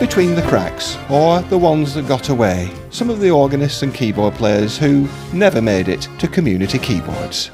Between the Cracks, or The Ones That Got Away, some of the organists and keyboard players who never made it to community keyboards.